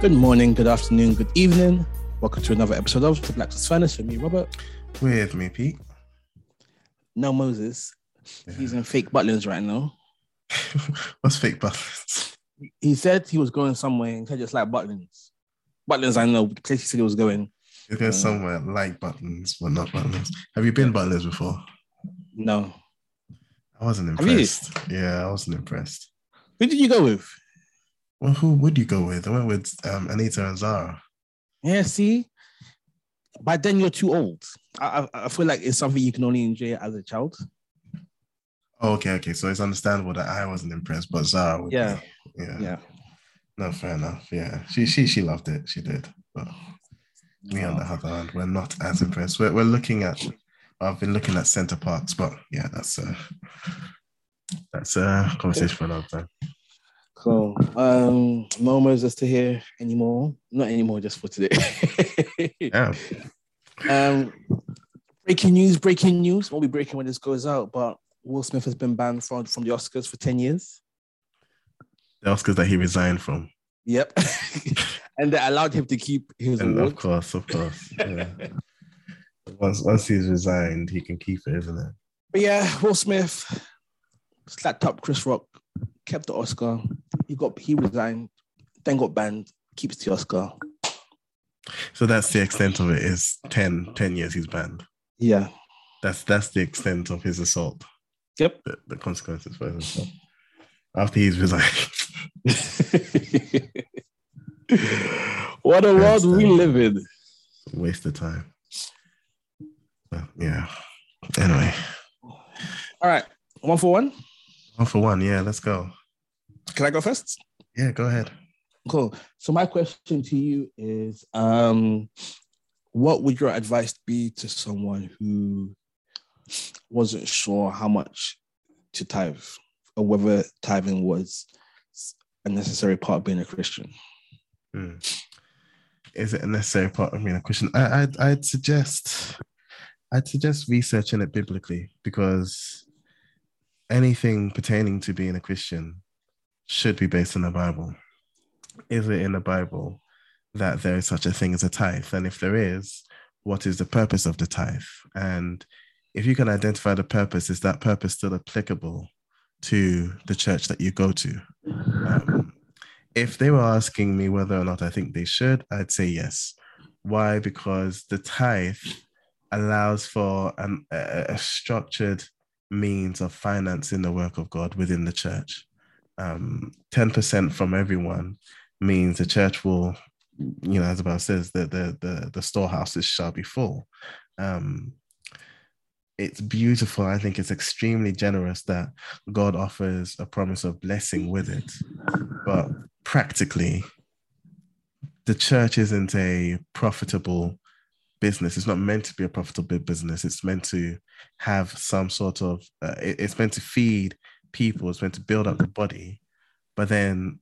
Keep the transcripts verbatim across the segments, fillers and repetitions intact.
Good morning, good afternoon, good evening. Welcome to another episode of The Blackest Furnace with me, Robert. With me, Pete. No, Moses. Yeah. He's in fake Butlins right now. What's fake Butlins? He said he was going somewhere and said just like Butlins. Butlins, I know. The place he said he was going. He's going uh, somewhere like Butlins, but not Butlins. Have you been Butlins before? No. I wasn't impressed. Yeah, I wasn't impressed. Who did you go with? Well, who would you go with? I went with um, Anita and Zara. Yeah, see? By then, you're too old. I, I I feel like it's something you can only enjoy as a child. Oh, okay, okay. So it's understandable that I wasn't impressed, but Zara would yeah. be. Yeah. Yeah. No, fair enough. Yeah. She she she loved it. She did. But me, oh. on the other hand, we're not as impressed. We're, we're looking at... I've been looking at Center Parcs, but yeah, that's a, that's a conversation for another time. Cool. Um, no Moses to hear anymore. Not anymore, just for today. Yeah. Um, breaking news, breaking news. Won't be breaking when this goes out, but Will Smith has been banned from, from the Oscars for ten years. The Oscars that he resigned from. Yep. And that allowed him to keep his and award. Of course, of course. Yeah. Once once he's resigned, he can keep it, isn't it? But yeah, Will Smith slapped up Chris Rock, kept the Oscar. He got he resigned, then got banned, keeps the Oscar. So that's the extent of it, is ten, ten years he's banned. Yeah. That's that's the extent of his assault. Yep. The, the consequences for his assault. After he's resigned. What a world we live in. Waste of time. Yeah. Anyway. All right. One for one? One for one. Yeah, let's go. Can I go first? Yeah, go ahead. Cool. So my question to you is, um, what would your advice be to someone who wasn't sure how much to tithe or whether tithing was a necessary part of being a Christian? Mm. Is it a necessary part of being a Christian? I, I'd, I'd suggest... I'd suggest researching it biblically, because anything pertaining to being a Christian should be based on the Bible. Is it in the Bible that there is such a thing as a tithe? And if there is, what is the purpose of the tithe? And if you can identify the purpose, is that purpose still applicable to the church that you go to? Um, if they were asking me whether or not I think they should, I'd say yes. Why? Because the tithe allows for an, a, a structured means of financing the work of God within the church. Um, ten percent from everyone means the church will, you know, as the Bible says, that the, the, the storehouses shall be full. Um, it's beautiful. I think it's extremely generous that God offers a promise of blessing with it. But practically, the church isn't a profitable business. It's not meant to be a profitable business. It's meant to have some sort of, uh, it, it's meant to feed people. It's meant to build up the body. But then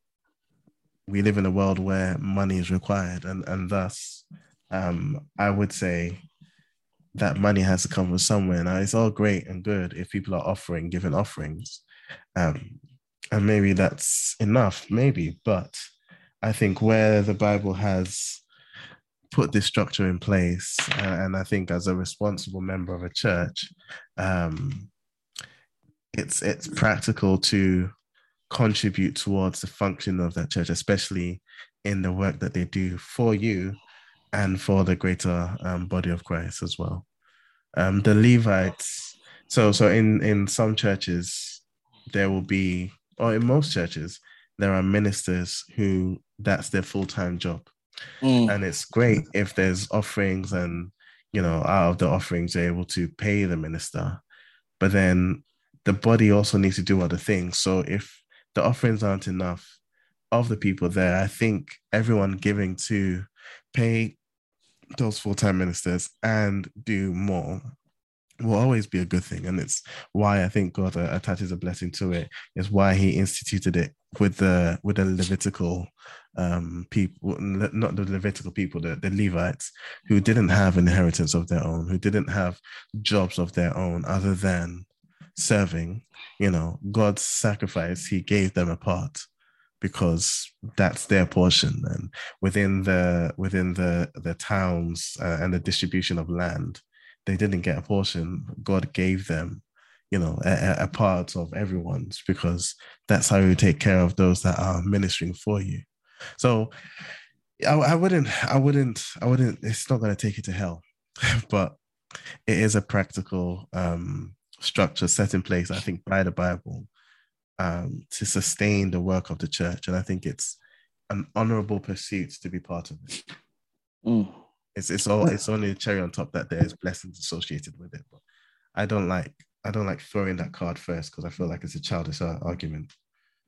we live in a world where money is required. And, and thus, um, I would say that money has to come from somewhere. Now, it's all great and good if people are offering, giving offerings. Um, and maybe that's enough, maybe. But I think where the Bible has put this structure in place, uh, and I think as a responsible member of a church, um, it's it's practical to contribute towards the function of that church, especially in the work that they do for you and for the greater um, body of Christ as well. Um, the Levites, so so in, in some churches, there will be, or in most churches, there are ministers who that's their full-time job. Mm. And it's great if there's offerings, and you know, out of the offerings they're able to pay the minister, but then the body also needs to do other things. So if the offerings aren't enough of the people there, I think everyone giving to pay those full-time ministers and do more will always be a good thing. And it's why I think God attaches a blessing to it. It's why he instituted it with the with the Levitical um, people, not the Levitical people, the, the Levites, who didn't have inheritance of their own, who didn't have jobs of their own other than serving. You know, God's sacrifice, he gave them a part because that's their portion. And within the within the the towns uh, and the distribution of land, they didn't get a portion. God gave them, you know, a, a part of everyone's, because that's how you take care of those that are ministering for you. So I, I wouldn't, I wouldn't, I wouldn't, it's not going to take you to hell, but it is a practical um, structure set in place, I think, by the Bible um, to sustain the work of the church. And I think it's an honorable pursuit to be part of it. Mm. It's it's all it's only a cherry on top that there's blessings associated with it. But I don't like I don't like throwing that card first, because I feel like it's a childish argument.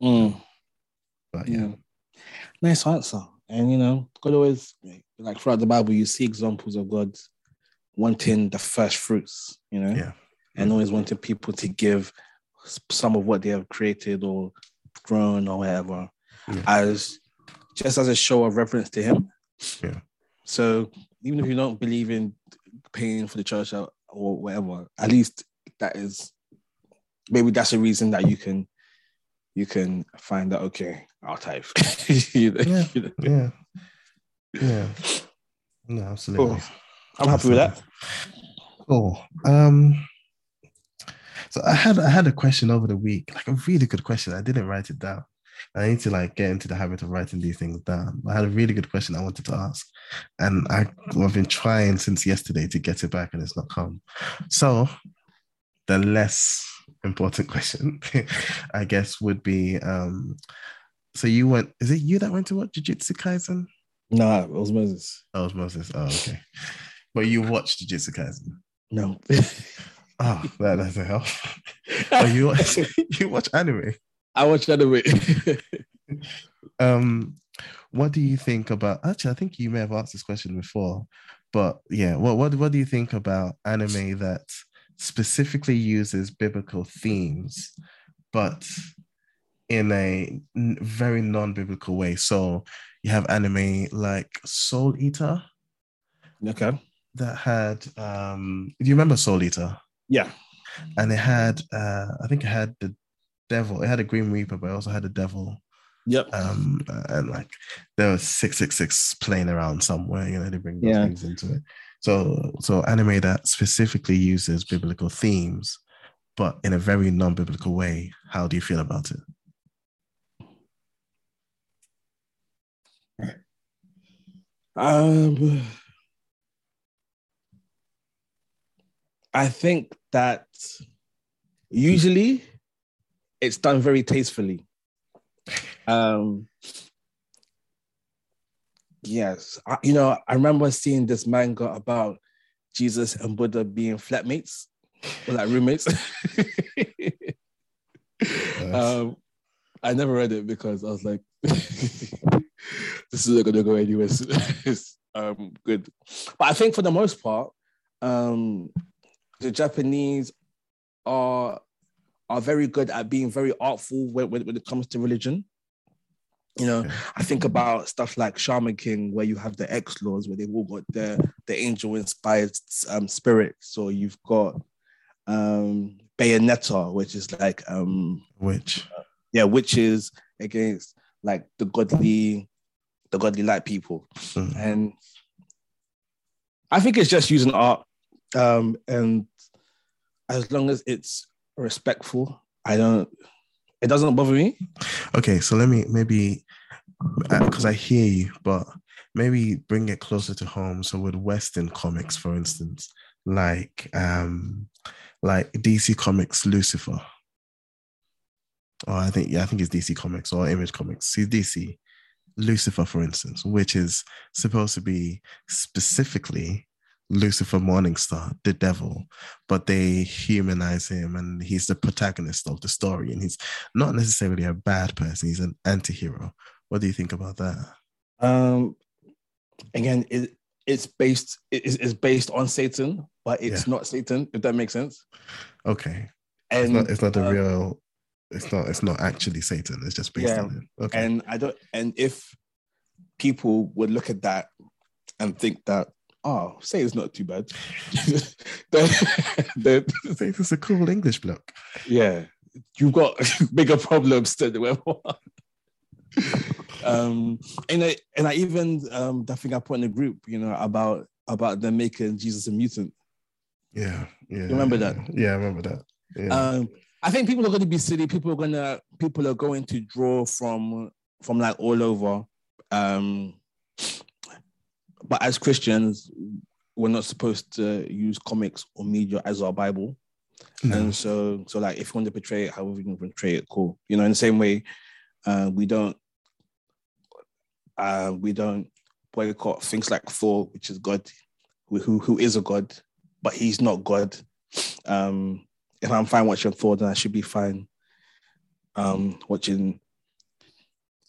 Mm. But yeah. yeah. Nice answer. And you know, God always, like, throughout the Bible, you see examples of God wanting the first fruits, you know, yeah. and always wanting people to give some of what they have created or grown or whatever, yeah. as just as a show of reverence to Him. Yeah. So even if you don't believe in paying for the church or whatever, at least that is, maybe that's a reason that you can you can find that, okay, I'll type. you know, yeah, you know. yeah, yeah, no, absolutely. Cool. I'm happy with that. Cool. Um, so I had I had a question over the week, like a really good question. I didn't write it down. I need to like get into the habit of writing these things down. I had a really good question I wanted to ask, and I, I've been trying since yesterday to get it back, and it's not come. So the less important question, I guess, would be, um, so you went, is it you that went to what, Jujutsu Kaisen? No, it was Moses. Oh, it was Moses. Oh, okay. But you watched Jujutsu Kaisen? No. Oh, that doesn't help. Oh, you, you watch anime? I watch anime. um, what do you think about... Actually, I think you may have asked this question before. But yeah, what, what, what do you think about anime that specifically uses biblical themes, but in a very non-biblical way? So you have anime like Soul Eater. Okay. That had... Um, do you remember Soul Eater? Yeah. And it had... Uh, I think it had the devil. It had a Green Reaper, but it also had a devil. Yep. Um, and like there was six six six playing around somewhere. You know, they bring those yeah. things into it. So, so anime that specifically uses biblical themes, but in a very non-biblical way. How do you feel about it? Um, I think that usually it's done very tastefully. Um, yes, I, you know, I remember seeing this manga about Jesus and Buddha being flatmates, or like roommates. Nice. um, I never read it because I was like, this is not going to go anywhere. It's um, good. But I think for the most part, um, the Japanese are... are very good at being very artful when, when, when it comes to religion. You know, I think about stuff like Shaman King, where you have the X-Laws, where they've all got the, the angel-inspired um, spirits, or you've got um, Bayonetta, which is like... Um, Witch. Uh, yeah, witches against like the godly, the godly light people. Mm. And I think it's just using art. Um, and as long as it's respectful, I don't, it doesn't bother me. Okay, so let me maybe, because I hear you, but maybe bring it closer to home. So with Western comics, for instance, like um like D C Comics Lucifer, or I think yeah I think it's D C Comics or Image Comics, it's D C Lucifer, for instance, which is supposed to be specifically Lucifer Morningstar, the devil, but they humanize him and he's the protagonist of the story, and he's not necessarily a bad person, he's an anti-hero. What do you think about that? Um, again, it, it's based it, it's based on Satan, but it's yeah. not Satan, if that makes sense. Okay. And it's not, it's not the um, real it's not it's not actually Satan, it's just based yeah, on it. Okay. And I don't and if people would look at that and think that, oh, say it's not too bad. It's a cool English block. Yeah. You've got bigger problems than the web. um, and I and I even um, I think I put in a group, you know, about about them making Jesus a mutant. Yeah, yeah. You remember that? Yeah, I remember that. Yeah. Um, I think people are going to be silly. People are gonna people are going to draw from from like all over. Um, but as Christians, we're not supposed to use comics or media as our Bible. No. And so, so like, if you want to portray it, however you can portray it, cool. You know, in the same way, uh, we don't, uh, we don't boycott things like Thor, which is God, who who is a God, but he's not God. Um, if I'm fine watching Thor, then I should be fine um, watching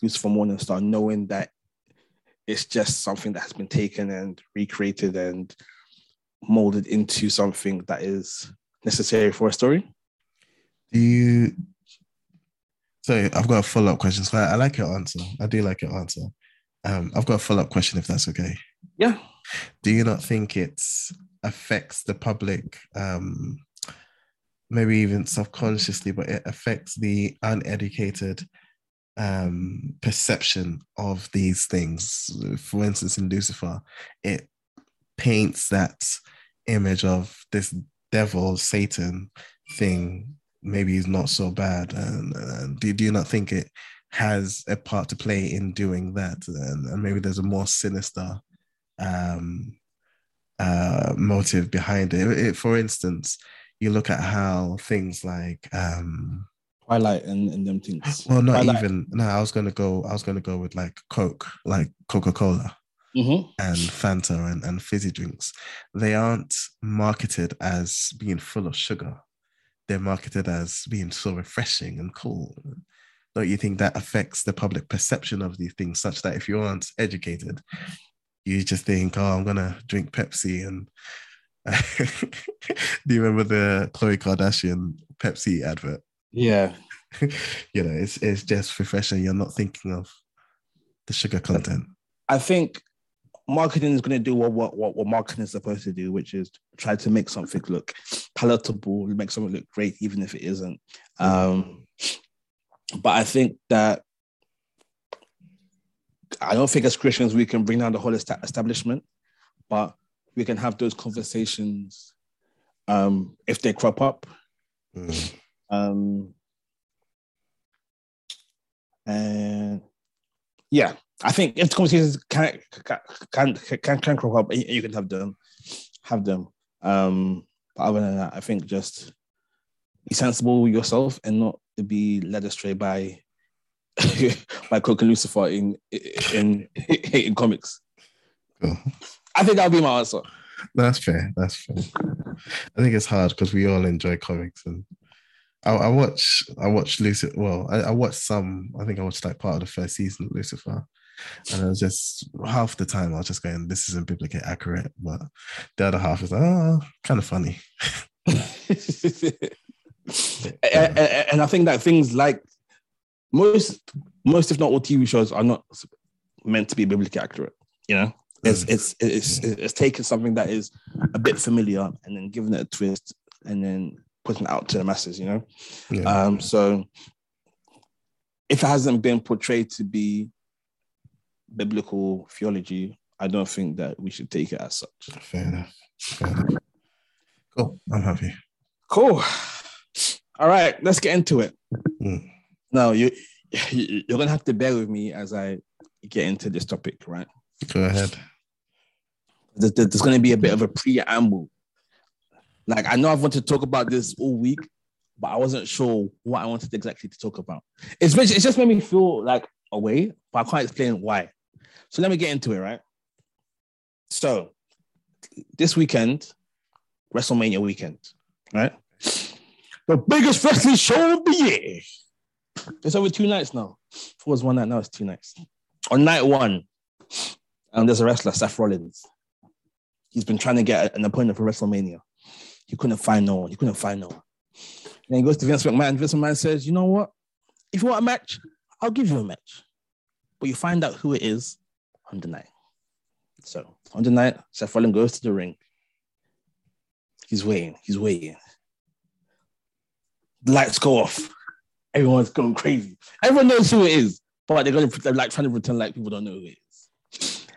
Lucifer Morningstar, knowing that it's just something that has been taken and recreated and molded into something that is necessary for a story. Do you? Sorry, I've got a follow-up question. So I, I like your answer. I do like your answer. Um, I've got a follow-up question, if that's okay. Yeah. Do you not think it affects the public, um, maybe even subconsciously, but it affects the uneducated um, perception of these things? For instance, in Lucifer, it paints that image of this devil, Satan thing, maybe is not so bad. And, and do, do you not think it has a part to play in doing that? And, and maybe there's a more sinister um, uh, motive behind it. It, it. For instance, you look at how things like um, Twilight and, and them things. Well, not Twilight. even. No, I was gonna go. I was gonna go with like Coke, like Coca-Cola. Mm-hmm. And Fanta and, and fizzy drinks, they aren't marketed as being full of sugar. They're marketed as being so refreshing and cool. Don't you think that affects the public perception of these things, such that if you aren't educated, you just think, oh, I'm going to drink Pepsi. And do you remember the Khloe Kardashian Pepsi advert? Yeah. You know, it's, it's just refreshing. You're not thinking of the sugar content. I think marketing is going to do what, what what what marketing is supposed to do, which is try to make something look palatable, make something look great, even if it isn't. Um, but I think that I don't think as Christians we can bring down the whole est- establishment, but we can have those conversations um, if they crop up. Mm. Um, and yeah. I think if the conversations can can can can crop up, you can have them, have them. Um, but other than that, I think just be sensible with yourself and not be led astray by by Coke and Lucifer in in, in, in comics. Cool. I think that'll be my answer. That's fair. That's fair. I think it's hard because we all enjoy comics, and I, I watch I watch Lucifer. Well, I, I watched some. I think I watched like part of the first season of Lucifer. And I was just, half the time I was just going, this isn't biblically accurate, but the other half is like, oh, kind of funny. and, and I think that things like most, most if not all T V shows are not meant to be biblically accurate. You know, it's it's it's it's, it's taking something that is a bit familiar and then giving it a twist and then putting it out to the masses. You know, yeah. um, so if it hasn't been portrayed to be biblical theology, I don't think that we should take it as such. Fair enough. Fair enough. Cool. I'm happy. Cool. All right, let's get into it. Mm. Now you you're gonna have to bear with me as I get into this topic, right? Go ahead. There's, there's gonna be a bit of a preamble. Like I know I've wanted to talk about this all week, but I wasn't sure what I wanted exactly to talk about. It's it's just made me feel like away, but I can't explain why. So let me get into it, right? So this weekend, WrestleMania weekend, right? The biggest wrestling show of the year. It's over two nights now. It was one night, now it's two nights. On night one, um, there's a wrestler, Seth Rollins. He's been trying to get an opponent for WrestleMania. He couldn't find no one. He couldn't find no one. And then he goes to Vince McMahon. Vince McMahon says, you know what? If you want a match, I'll give you a match. But you find out who it is on the night. So on the night, Seth Rollins goes to the ring. He's waiting. He's waiting. The lights go off. Everyone's going crazy. Everyone knows who it is, but they're going to they're like trying to pretend like people don't know who it is.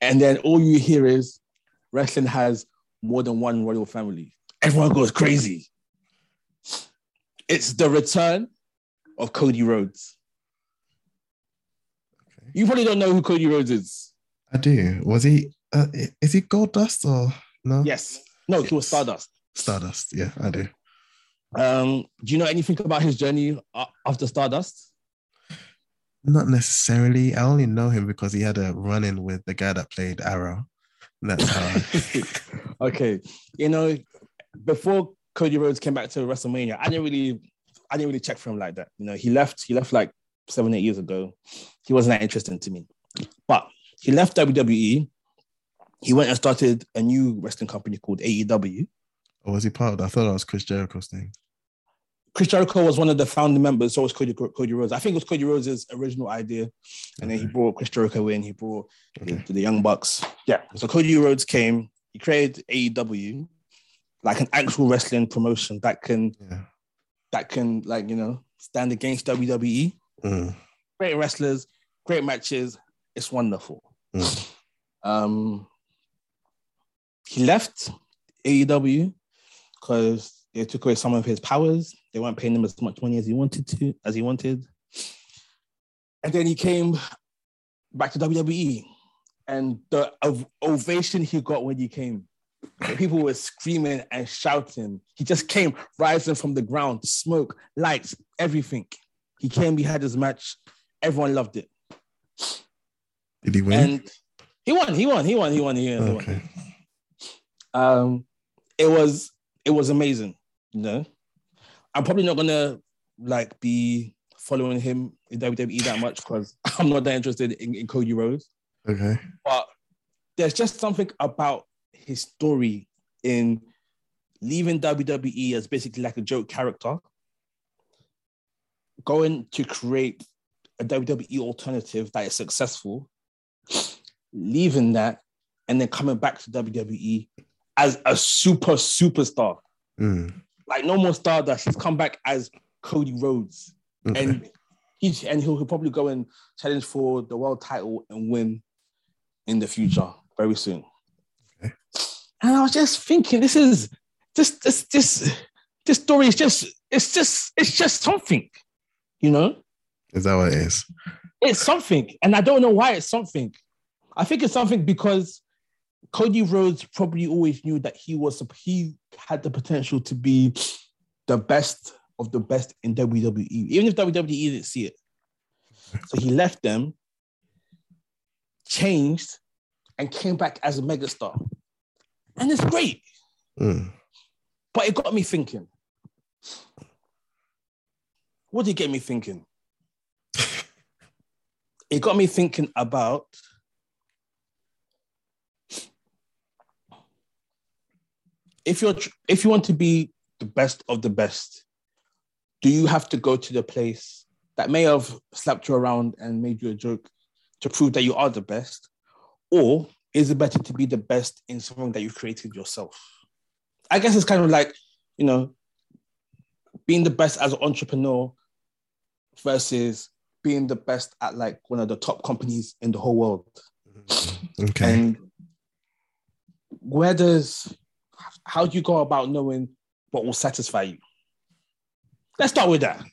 And then all you hear is wrestling has more than one royal family. Everyone goes crazy. It's the return of Cody Rhodes. Okay. You probably don't know who Cody Rhodes is. I do. Was he? Uh, is he Goldust or no? Yes. No, yes. He was Stardust. Stardust. Yeah, I do. Um, do you know anything about his journey after Stardust? Not necessarily. I only know him because he had a run-in with the guy that played Arrow. That's how. Okay. You know, before Cody Rhodes came back to WrestleMania, I didn't really, I didn't really check for him like that. You know, he left. He left like seven, eight years ago. He wasn't that interesting to me. But he left W W E. He went and started a new wrestling company called A E W. Or was he part of that? I thought that was Chris Jericho's thing. Chris Jericho was one of the founding members. So was Cody, Cody Rhodes. I think it was Cody Rhodes' original idea. And okay. then he brought Chris Jericho in. He brought okay. the, the Young Bucks. Yeah. So Cody Rhodes came. He created A E W, like an actual wrestling promotion that can, yeah. that can like, you know, stand against W W E. Mm. Great wrestlers, great matches. It's wonderful. Mm. Um, he left A E W because they took away some of his powers. They weren't paying him as much money as he wanted to, as he wanted. And then he came back to W W E, and the ov- ovation he got when he came, people were screaming and shouting. He just came rising from the ground, smoke, lights, everything. He came, he had his match. Everyone loved it. Did he win? And he won, he won, he won, he won, he won. He won. Okay. Um, it was, it was amazing, you know. I'm probably not gonna like be following him in W W E that much because I'm not that interested in, in Cody Rhodes. Okay. But there's just something about his story in leaving W W E as basically like a joke character, going to create a W W E alternative that is successful, leaving that, and then coming back to W W E as a super superstar. Mm. Like no more Stardust. He's come back as Cody Rhodes. Okay. And he and he'll, he'll probably go and challenge for the world title and win in the future very soon. Okay. And I was just thinking, this is this this this this story is just it's just it's just something, you know? Is that what it is? It's something. And I don't know why it's something. I think it's something because Cody Rhodes probably always knew that he was he had the potential to be the best of the best in W W E, even if W W E didn't see it. So he left them, changed, and came back as a megastar. And it's great. Mm. But it got me thinking. What did it get me thinking? It got me thinking about If you're if you want to be the best of the best, do you have to go to the place that may have slapped you around and made you a joke to prove that you are the best? Or is it better to be the best in something that you created yourself? I guess it's kind of like, you know, being the best as an entrepreneur versus being the best at like one of the top companies in the whole world. Okay. And where does... How do you go about knowing what will satisfy you? Let's start with that.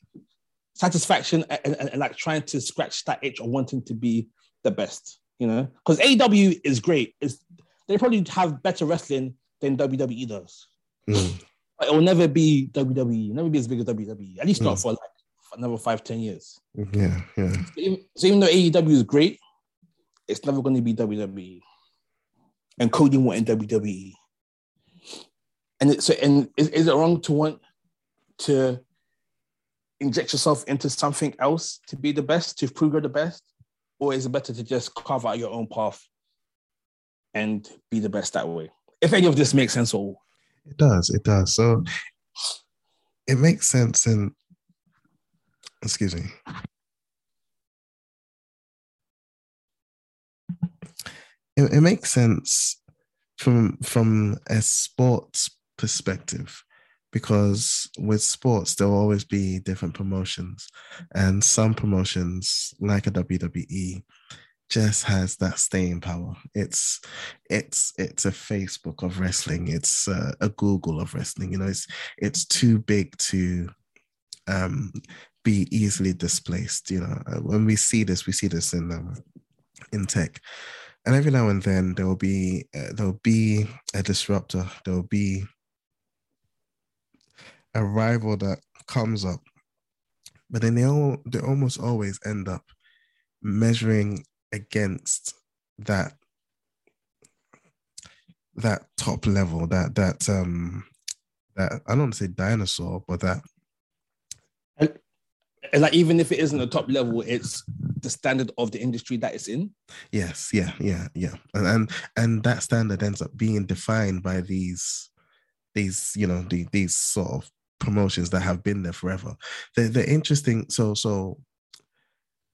Satisfaction and, and, and, and like trying to scratch that itch or wanting to be the best, you know? Because A E W is great. It's, they probably have better wrestling than W W E does. Mm. It will never be W W E, never be as big as W W E, at least mm. not for like another five, ten years. Yeah, yeah. So even, so even though A E W is great, it's never going to be W W E. And Cody went in W W E. And so, and is, is it wrong to want to inject yourself into something else to be the best, to prove you're the best? Or is it better to just carve out your own path and be the best that way? If any of this makes sense at all. It does, it does. So it makes sense in, excuse me. It, it makes sense from, from a sports perspective, because with sports, there'll always be different promotions. And some promotions, like a W W E, just has that staying power. It's it's it's a Facebook of wrestling. It's uh, a Google of wrestling. You know, it's it's too big to um, be easily displaced. You know, when we see this, we see this in um, in tech. And every now and then there will be uh, there will be a disruptor. There will be a rival that comes up, but then they all they almost always end up measuring against that that top level, that that um that I don't want to say dinosaur, but that and, and like even if it isn't a top level, it's the standard of the industry that it's in. Yes, yeah, yeah, yeah, and and, and that standard ends up being defined by these these you know the, these sort of promotions that have been there forever. They're they're interesting. So so.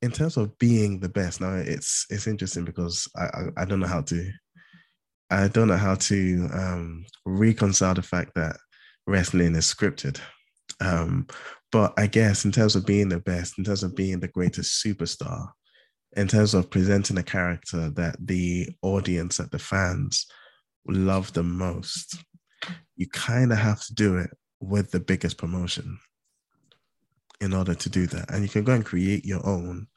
In terms of being the best, now it's it's interesting because I, I, I don't know how to I don't know how to um, reconcile the fact that wrestling is scripted, um, but I guess in terms of being the best, in terms of being the greatest superstar, in terms of presenting a character that the audience, that the fans love the most, you kind of have to do it with the biggest promotion in order to do that. And you can go and create your own,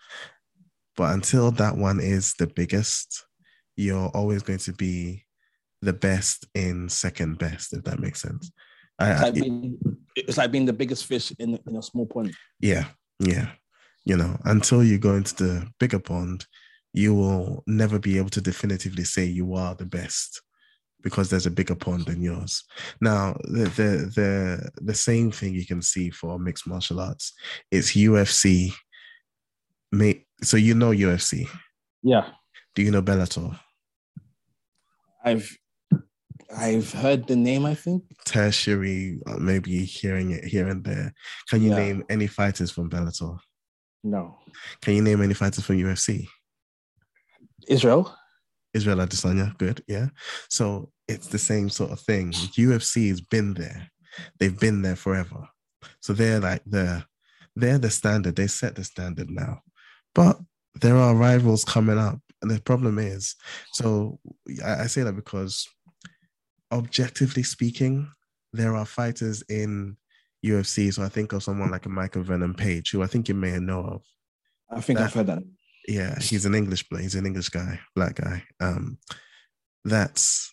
but until that one is the biggest, you're always going to be the best in second best, if that makes sense. I, it's, like being, it's like being the biggest fish in, in a small pond. Yeah, yeah. You know, until you go into the bigger pond, you will never be able to definitively say you are the best, because there's a bigger pond than yours. Now, the, the the the same thing you can see for mixed martial arts. It's U F C. So you know U F C. Yeah. Do you know Bellator? I've I've heard the name, I think. Tertiary, maybe hearing it here and there. Can you yeah. name any fighters from Bellator? No. Can you name any fighters from U F C? Israel. Israel Adesanya, good, yeah. So it's the same sort of thing. U F C has been there; they've been there forever. So they're like the they're the standard. They set the standard now, but there are rivals coming up, and the problem is. So I, I say that because, objectively speaking, there are fighters in U F C. So I think of someone like a Michael Venom Page, who I think you may know of. I think that, I've heard that. Yeah, he's an English player. He's an English guy, black guy. Um, that's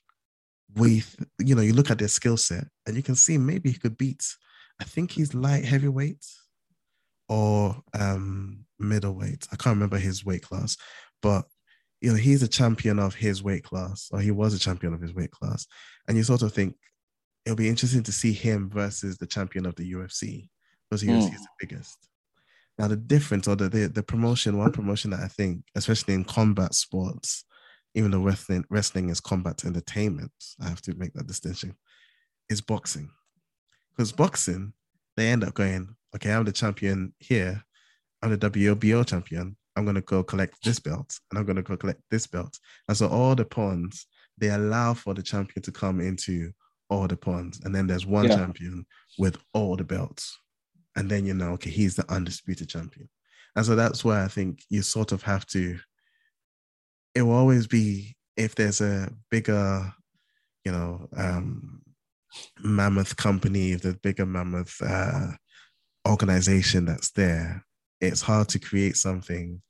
with, you know, you look at their skill set and you can see maybe he could beat, I think he's light heavyweight or um, middleweight. I can't remember his weight class, but, you know, he's a champion of his weight class, or he was a champion of his weight class. And you sort of think it'll be interesting to see him versus the champion of the U F C, because the mm. U F C is the biggest. Now, the difference, or the, the the promotion, one promotion that I think, especially in combat sports, even though wrestling, wrestling is combat entertainment, I have to make that distinction, is boxing. Because boxing, they end up going, okay, I'm the champion here. I'm the W B O champion. I'm going to go collect this belt, and I'm going to go collect this belt. And so all the pawns, they allow for the champion to come into all the pawns. And then there's one yeah. champion with all the belts. And then, you know, okay, he's the undisputed champion. And so that's why I think you sort of have to, it will always be, if there's a bigger, you know, um, mammoth company, if there's a bigger mammoth uh, organization that's there, it's hard to create something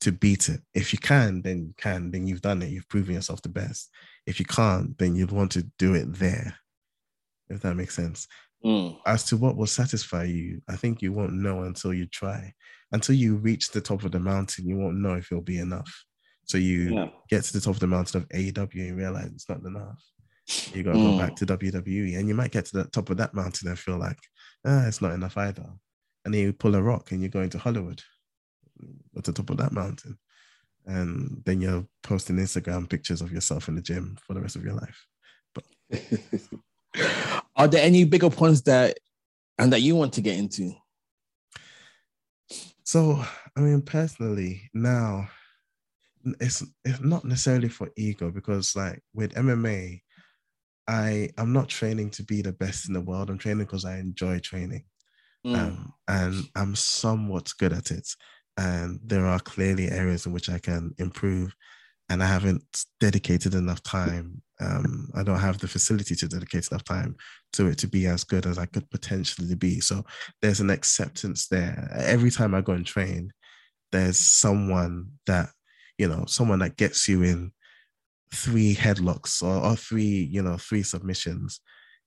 to beat it. If you can, then you can, then you've done it. You've proven yourself the best. If you can't, then you'd want to do it there, if that makes sense. Mm. As to what will satisfy you, I think you won't know until you try. Until you reach the top of the mountain, you won't know if it'll be enough. So you yeah. get to the top of the mountain of A E W and realize it's not enough. You got to mm. go back to W W E, and you might get to the top of that mountain and feel like, ah, it's not enough either. And then you pull a rock and you're going to Hollywood at the top of that mountain. And then you're posting Instagram pictures of yourself in the gym for the rest of your life. But... Are there any bigger ponds that and that you want to get into? So, I mean, personally, now it's it's not necessarily for ego, because like with M M A, I I'm not training to be the best in the world. I'm training because I enjoy training, mm. um, and I'm somewhat good at it. And there are clearly areas in which I can improve, and I haven't dedicated enough time. Um, I don't have the facility to dedicate enough time to it to be as good as I could potentially be. So there's an acceptance there. Every time I go and train, there's someone that, you know, someone that gets you in three headlocks or, or three, you know, three submissions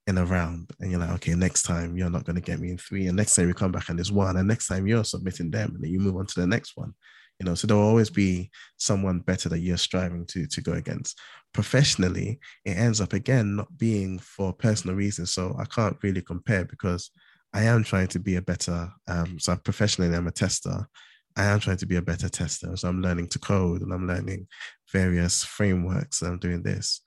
in a round. And you're like, okay, next time you're not going to get me in three. And next time we come back and there's one. And next time you're submitting them, and then you move on to the next one. You know, so there'll always be someone better that you're striving to to go against. Professionally, it ends up again not being for personal reasons. So I can't really compare because I am trying to be a better, um, so professionally I'm a tester. I am trying to be a better tester. So I'm learning to code and I'm learning various frameworks and I'm doing this.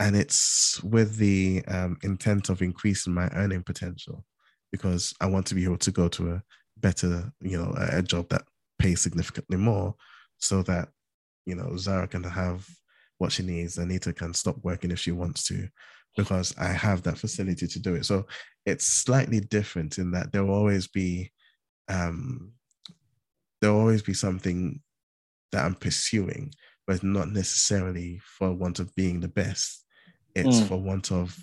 And it's with the um, intent of increasing my earning potential because I want to be able to go to a better, you know, a, a job that pay significantly more so that, you know, Zara can have what she needs. Anita can stop working if she wants to because I have that facility to do it. So it's slightly different in that there will always be, um, there will always be something that I'm pursuing, but not necessarily for want of being the best. It's mm. for want of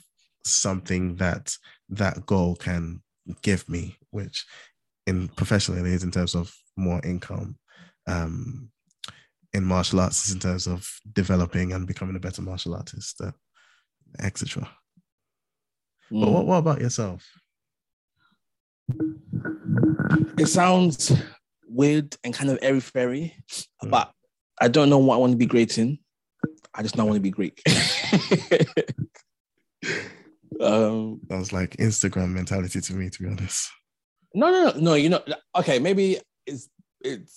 something that that goal can give me, which in professionally is in terms of more income, um, in martial arts in terms of developing and becoming a better martial artist, uh, et cetera. Mm. But what, what about yourself? It sounds weird and kind of airy-fairy, mm. but I don't know what I want to be great in. I just don't want to be Greek. um, that was like Instagram mentality to me, to be honest. No, no, no, no, you know, okay, maybe... It's it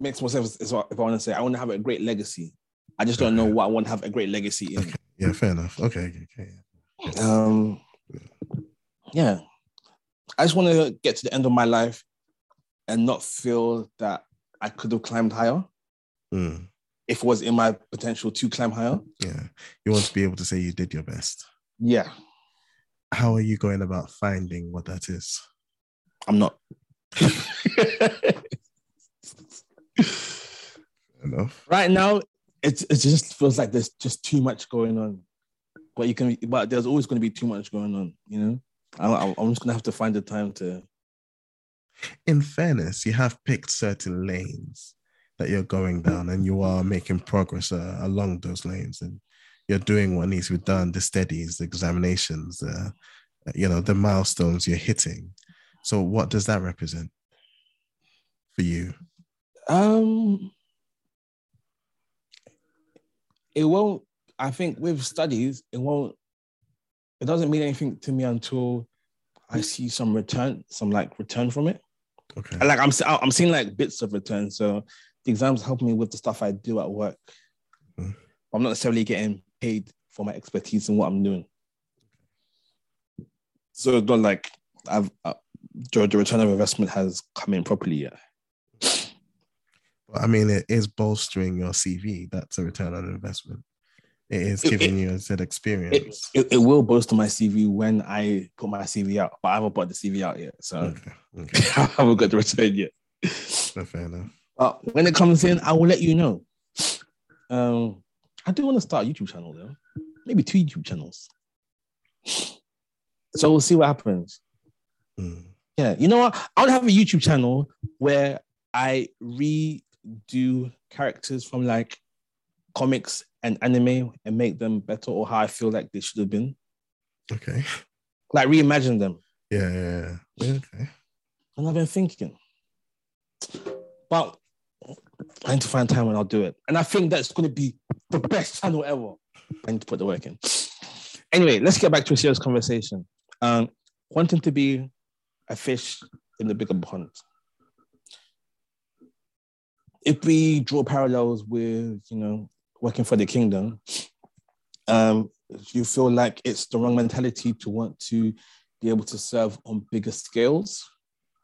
makes more sense if I want to say I want to have a great legacy. I just don't know what I want to have a great legacy in. Okay. Yeah, fair enough. Okay, okay, okay. Um, yeah, I just want to get to the end of my life and not feel that I could have climbed higher mm. if it was in my potential to climb higher. Yeah, you want to be able to say you did your best. Yeah. How are you going about finding what that is? I'm not. Enough. Right now, it it just feels like there's just too much going on, but you can. But there's always going to be too much going on, you know. I, I'm just going to have to find the time to. In fairness, you have picked certain lanes that you're going down, and you are making progress uh, along those lanes, and you're doing what needs to be done: the studies, the examinations, the, you know, the milestones you're hitting. So what does that represent for you? Um, it won't, I think with studies, it won't, it doesn't mean anything to me until I see some return, some like return from it. Okay. And like I'm, I'm seeing like bits of return. So the exams help me with the stuff I do at work. Mm-hmm. I'm not necessarily getting paid for my expertise in what I'm doing. So it's not like I've, I, the return of investment has come in properly yet. Yeah. Well, I mean, it is bolstering your C V. That's a return on investment. It is giving it, you that experience. It, it, it will bolster my C V when I put my C V out, but I haven't put the C V out yet, so okay, okay. I haven't got the return yet. No, fair enough. But when it comes in, I will let you know. Um, I do want to start a YouTube channel though, maybe two YouTube channels. So we'll see what happens. Mm. Yeah, you know what? I want to have a YouTube channel where I redo characters from like comics and anime and make them better or how I feel like they should have been. Okay. Like reimagine them. Yeah, yeah, yeah. Okay. And I've been thinking. But I need to find time when I'll do it. And I think that's going to be the best channel ever. I need to put the work in. Anyway, let's get back to a serious conversation. Um, wanting to be a fish in the bigger pond. If we draw parallels with, you know, working for the kingdom, um, you feel like it's the wrong mentality to want to be able to serve on bigger scales?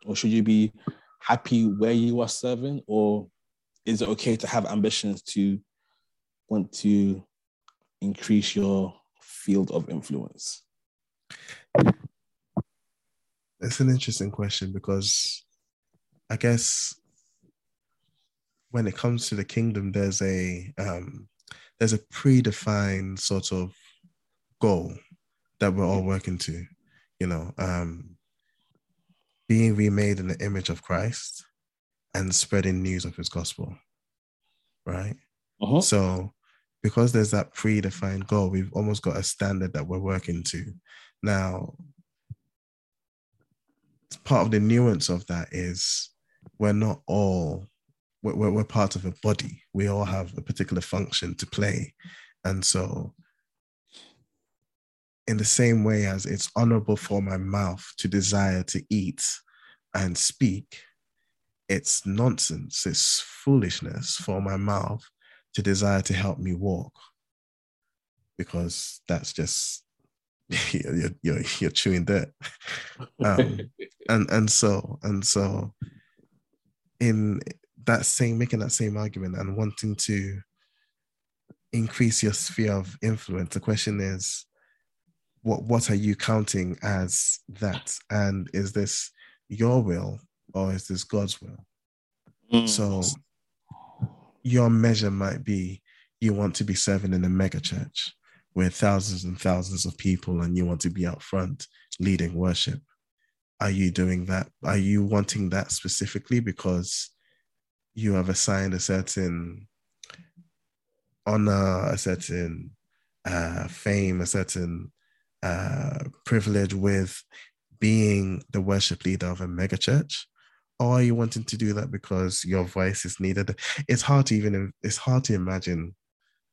Or should you be happy where you are serving? Or is it okay to have ambitions to want to increase your field of influence? That's an interesting question, because I guess when it comes to the kingdom, there's a um, there's a predefined sort of goal that we're all working to, you know, um, being remade in the image of Christ and spreading news of his gospel, right? Uh-huh. So because there's that predefined goal, we've almost got a standard that we're working to. Now, part of the nuance of that is we're not all, we're, we're part of a body. We all have a particular function to play. And so in the same way as it's honorable for my mouth to desire to eat and speak, it's nonsense, it's foolishness for my mouth to desire to help me walk, because that's just, you're, you're, you're chewing dirt. Um, and, and so, and so in that same, making that same argument and wanting to increase your sphere of influence, the question is, what, what are you counting as that? And is this your will or is this God's will? Mm. So your measure might be, you want to be serving in a mega church with thousands and thousands of people, and you want to be out front leading worship. Are you doing that? Are you wanting that specifically because you have assigned a certain honor, a certain uh, fame, a certain uh, privilege with being the worship leader of a mega church? Or are you wanting to do that because your voice is needed? It's hard to even, it's hard to imagine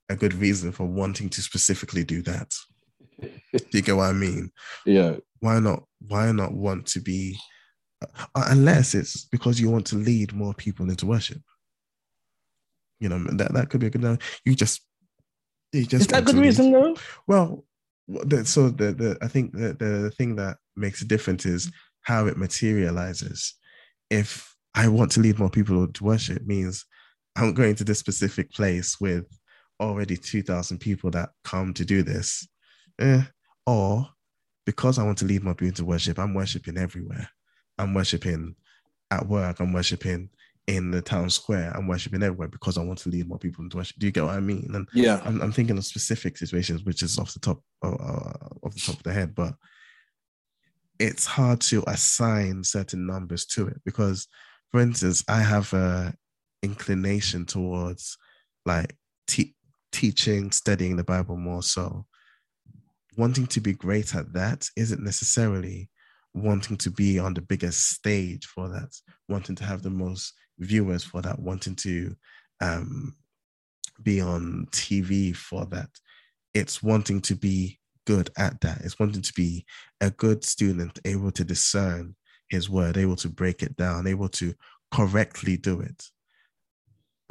a good reason for wanting to specifically do that. Do you get what I mean? Yeah. Why not, why not want to be, unless it's because you want to lead more people into worship. You know, that, that could be a good, you just, you just. Is that a good reason though? Well, so the, the I think the, the thing that makes a difference is how it materializes. If I want to lead more people to worship means I'm going to this specific place with already two thousand people that come to do this. Eh. Or because I want to lead more people to worship, I'm worshiping everywhere. I'm worshiping at work. I'm worshiping in the town square. I'm worshiping everywhere because I want to lead more people to worship. Do you get what I mean? And yeah, I'm, I'm thinking of specific situations, which is off the top uh, off the top of the head, but it's hard to assign certain numbers to it because, for instance, I have a inclination towards like te- teaching, studying the Bible more. So wanting to be great at that isn't necessarily wanting to be on the biggest stage for that, wanting to have the most viewers for that, wanting to um, be on T V for that. It's wanting to be good at that. It's wanting to be a good student, able to discern his word, able to break it down, able to correctly do it.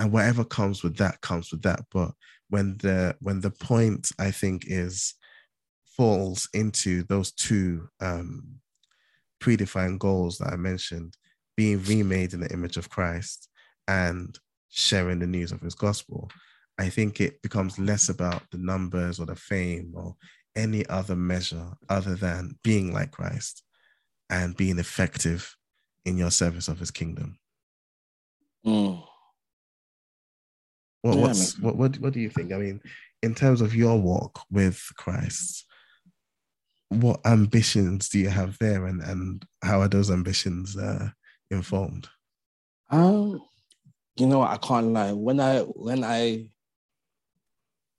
And whatever comes with that comes with that. But when the when the point, I think, is falls into those two um, predefined goals that I mentioned, being remade in the image of Christ and sharing the news of his gospel, I think it becomes less about the numbers or the fame or any other measure other than being like Christ and being effective in your service of his kingdom. Mm. Well, yeah, what's, what, what, what do you think? I mean, in terms of your walk with Christ, what ambitions do you have there, and, and how are those ambitions uh, informed? Um, you know, I can't lie. When I, when I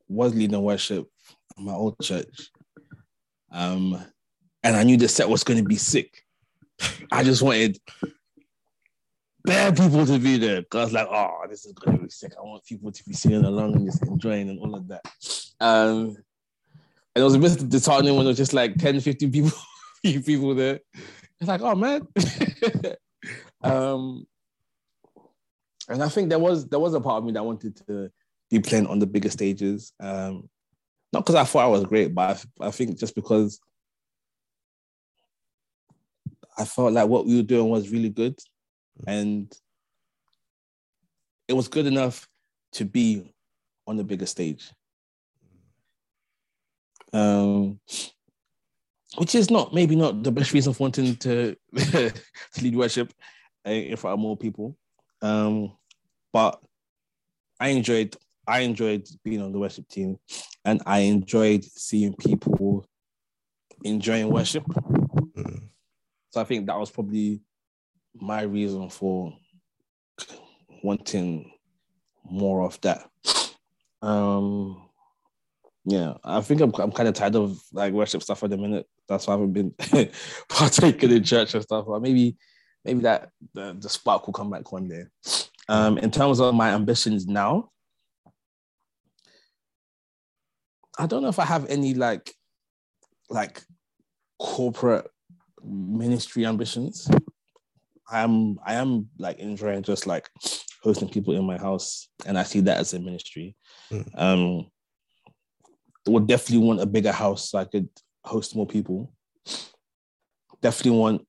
was leading worship, my old church, um, and I knew the set was going to be sick. I just wanted bare people to be there because, like, oh, this is going to be sick. I want people to be singing along and just enjoying and all of that. Um, and it was a bit disheartening when there was just like ten, fifteen people, people there. It's like, oh man. um, and I think there was there was a part of me that wanted to be playing on the bigger stages. Um, Not because I thought I was great, but I, I think just because I felt like what we were doing was really good. And it was good enough to be on the bigger stage. um, which is not maybe not the best reason for wanting to, to lead worship in front of more people. Um, but I enjoyed I enjoyed being on the worship team, and I enjoyed seeing people enjoying worship. Mm. So I think that was probably my reason for wanting more of that. Um, yeah, I think I'm I'm kind of tired of like worship stuff at the minute. That's why I haven't been partaking in church and stuff. But maybe maybe that the, the spark will come back one day. Um, in terms of my ambitions now, I don't know if I have any like like corporate ministry ambitions. I am I am like enjoying just like hosting people in my house, and I see that as a ministry. Mm. Um, would definitely want a bigger house so I could host more people. Definitely want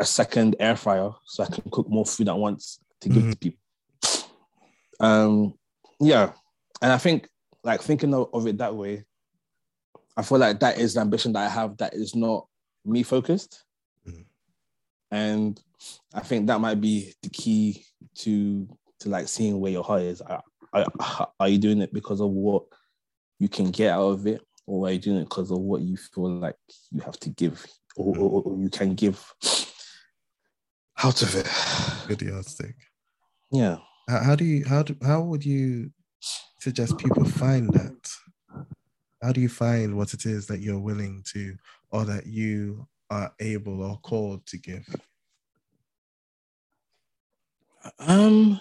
a second air fryer so I can cook more food at once to give mm. to people. Um, yeah, and I think like thinking of, of it that way, I feel like that is the ambition that I have that is not me focused. Mm. And I think that might be the key to to like seeing where your heart is. Are, are, are you doing it because of what you can get out of it, or are you doing it because of what you feel like you have to give, or, or, or you can give out of it? Good yardstick. Yeah. How, how do you how do, how would you suggest people find that? How do you find what it is that you're willing to, or that you are able or called to give? Um,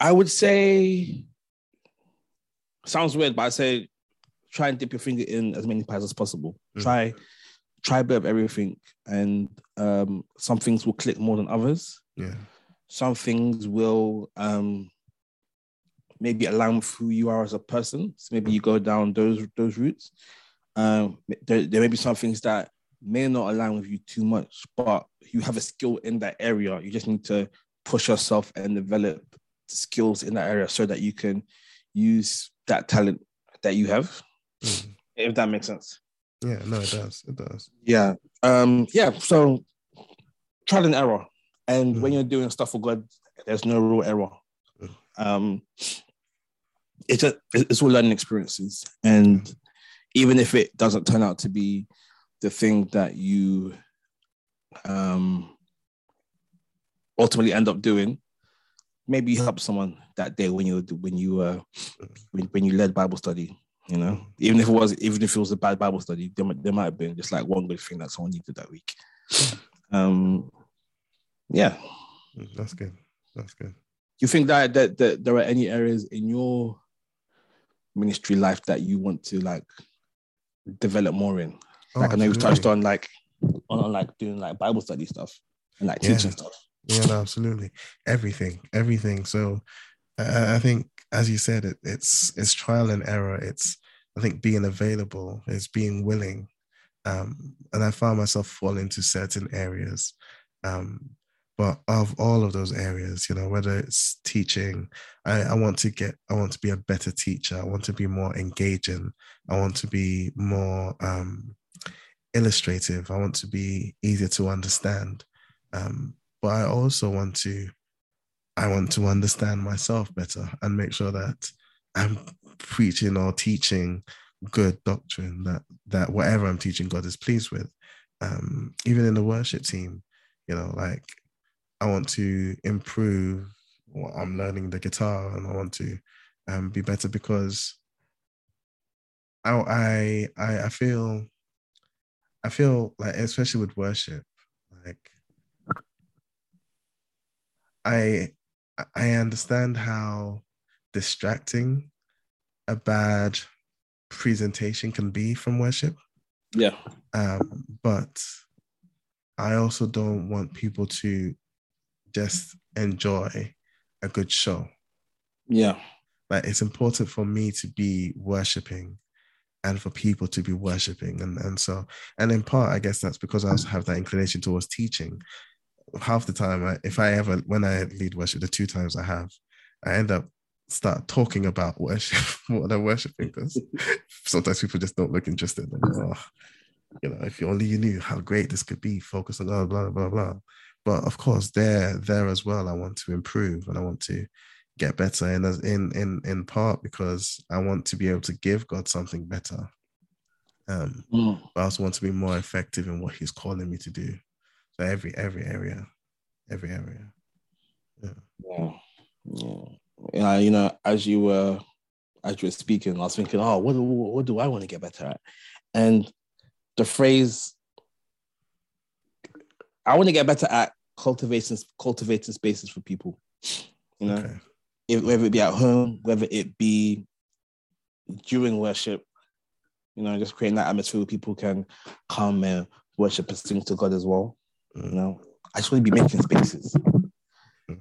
I would say, sounds weird, but I say try and dip your finger in as many pies as possible. Mm. Try, try a bit of everything, and um, some things will click more than others. Yeah, some things will um maybe align with who you are as a person. So maybe you go down those those routes. Um, there, there may be some things that may not align with you too much, but you have a skill in that area. You just need to push yourself and develop skills in that area so that you can use that talent that you have. Mm. If that makes sense. Yeah, no, it does. It does. Yeah. Um, yeah, so trial and error. And mm. when you're doing stuff for God, there's no real error. Mm. Um, it's, a, it's all learning experiences. And mm. even if it doesn't turn out to be the thing that you um, ultimately end up doing, maybe you help someone that day when you when you uh, when, when you led Bible study, you know. Even if it was even if it was a bad Bible study, there might, there might have been just like one good thing that someone needed that week. Um, yeah, that's good. That's good. You think that, that that there are any areas in your ministry life that you want to like develop more in? Like, oh, I know we've touched on like on, on like doing like Bible study stuff and like teaching yeah. stuff. Yeah, no, absolutely. Everything, everything. So uh, I think, as you said, it, it's it's trial and error. It's I think being available, it's being willing. Um, and I found myself falling into certain areas. Um, but of all of those areas, you know, whether it's teaching, I, I want to get, I want to be a better teacher. I want to be more engaging. I want to be more um, illustrative. I want to be easier to understand. Um, but I also want to, I want to understand myself better and make sure that I'm preaching or teaching good doctrine, that, that whatever I'm teaching, God is pleased with. Um, even in the worship team, you know, like I want to improve what I'm learning the guitar, and I want to um, be better because I, I, I feel, I feel like, especially with worship, like, I I understand how distracting a bad presentation can be from worship. Yeah. Um, but I also don't want people to just enjoy a good show. Yeah. Like, it's important for me to be worshiping and for people to be worshiping. And, and so, and in part, I guess that's because I also have that inclination towards teaching. Half the time, if I ever, when I lead worship, the two times I have, I end up start talking about worship, what they're worshiping, because sometimes people just don't look interested. Like, oh, you know, if only you knew how great this could be, focus on blah, blah, blah, blah. But of course, there, there as well, I want to improve and I want to get better, and as in, in, in part because I want to be able to give God something better. Um, mm. But I also want to be more effective in what He's calling me to do. So every, every area, every area. Yeah. Yeah. Yeah. Yeah, you know, as you were as you were speaking, I was thinking, oh, what, what, what do I want to get better at? And the phrase, I want to get better at cultivating cultivating spaces for people. You know, okay. if, whether it be at home, whether it be during worship, you know, just creating that atmosphere where people can come and worship and sing to God as well. Mm. You know, I just want to be making spaces. Mm.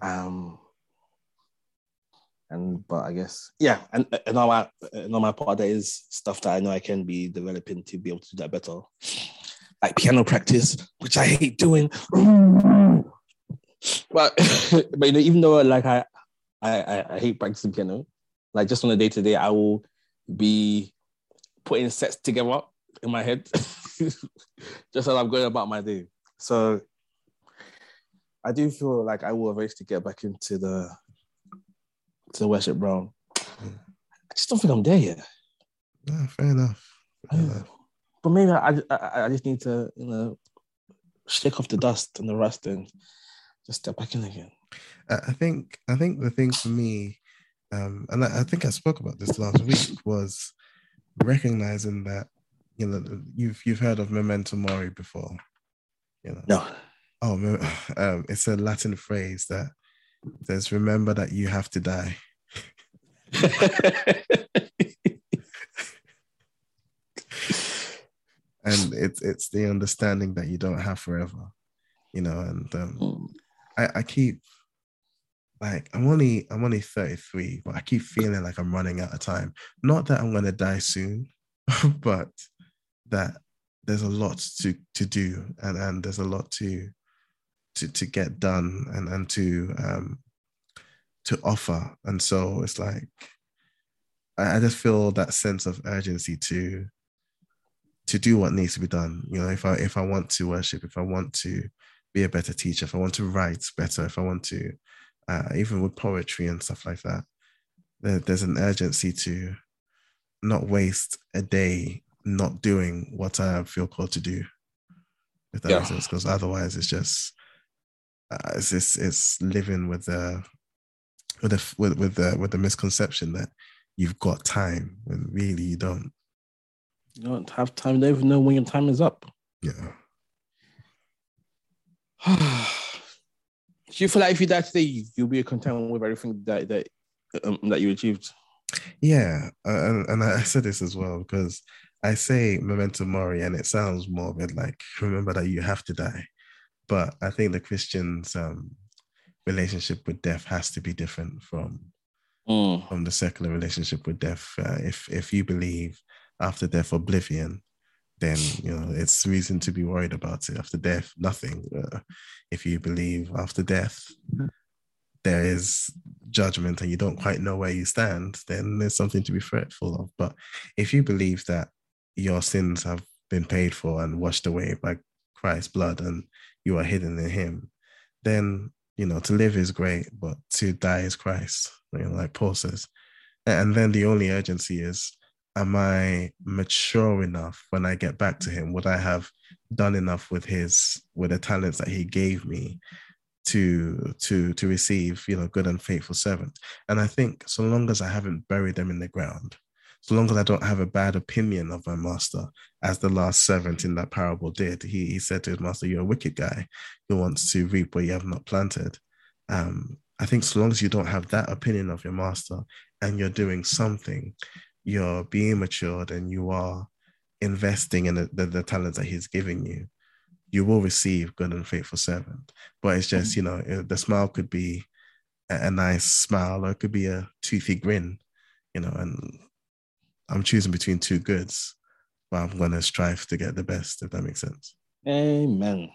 Um. And, but I guess, yeah, and, and, on my, and on my part, there is stuff that I know I can be developing to be able to do that better. Like piano practice, which I hate doing. But, but you know, even though like I, I, I hate practicing piano, like just on a day-to-day, I will be putting sets together in my head just as I'm going about my day. So I do feel like I will eventually get back into the to worship, bro. I just don't think I'm there yet. Yeah, fair enough. Fair yeah. enough. But maybe I, I I just need to, you know, shake off the dust and the rust and just step back in again. I think I think the thing for me, um, and I, I think I spoke about this last week, was recognizing that, you know, you've you've heard of Memento Mori before, you know? No. Oh, um, it's a Latin phrase that says, remember that you have to die. And it's it's the understanding that you don't have forever, you know. And um, I, I keep like I'm only I'm only thirty-three, but I keep feeling like I'm running out of time. Not that I'm gonna die soon, but that there's a lot to to do, and, and there's a lot to to to get done and and to um to offer. And so it's like I, I just feel that sense of urgency to to do what needs to be done. You know, if I if I want to worship, if I want to be a better teacher, if I want to write better, if I want to uh, even with poetry and stuff like that, there, there's an urgency to not waste a day not doing what I feel called to do. If that yeah. makes sense, because otherwise it's just uh, it's, it's it's living with the with the with, with the with the misconception that you've got time when really you don't. You don't have time. You don't even know when your time is up. Yeah. Do you feel like if you die today, you'll be content with everything that that um, that you achieved? Yeah, uh, and, and I said this as well, because I say Memento Mori, and it sounds morbid, like remember that you have to die. But I think the Christian's um, relationship with death has to be different from mm. from the secular relationship with death. Uh, if if you believe after death, oblivion, then, you know, it's reason to be worried about it. After death, nothing. Uh, if you believe after death, there is judgment and you don't quite know where you stand, then there's something to be fretful of. But if you believe that your sins have been paid for and washed away by Christ's blood and you are hidden in Him, then, you know, to live is great, but to die is Christ, you know, like Paul says. And then the only urgency is, am I mature enough when I get back to Him? Would I have done enough with his, with the talents that He gave me to, to, to receive, you know, good and faithful servant? And I think so long as I haven't buried them in the ground, so long as I don't have a bad opinion of my master, as the last servant in that parable did, he, he said to his master, you're a wicked guy who wants to reap what you have not planted. Um, I think so long as you don't have that opinion of your master and you're doing something, you're being matured and you are investing in the, the, the talents that He's giving you, you will receive good and faithful servant. But it's just, you know, the smile could be a, a nice smile, or it could be a toothy grin, you know, and I'm choosing between two goods, but I'm going to strive to get the best, if that makes sense. Amen.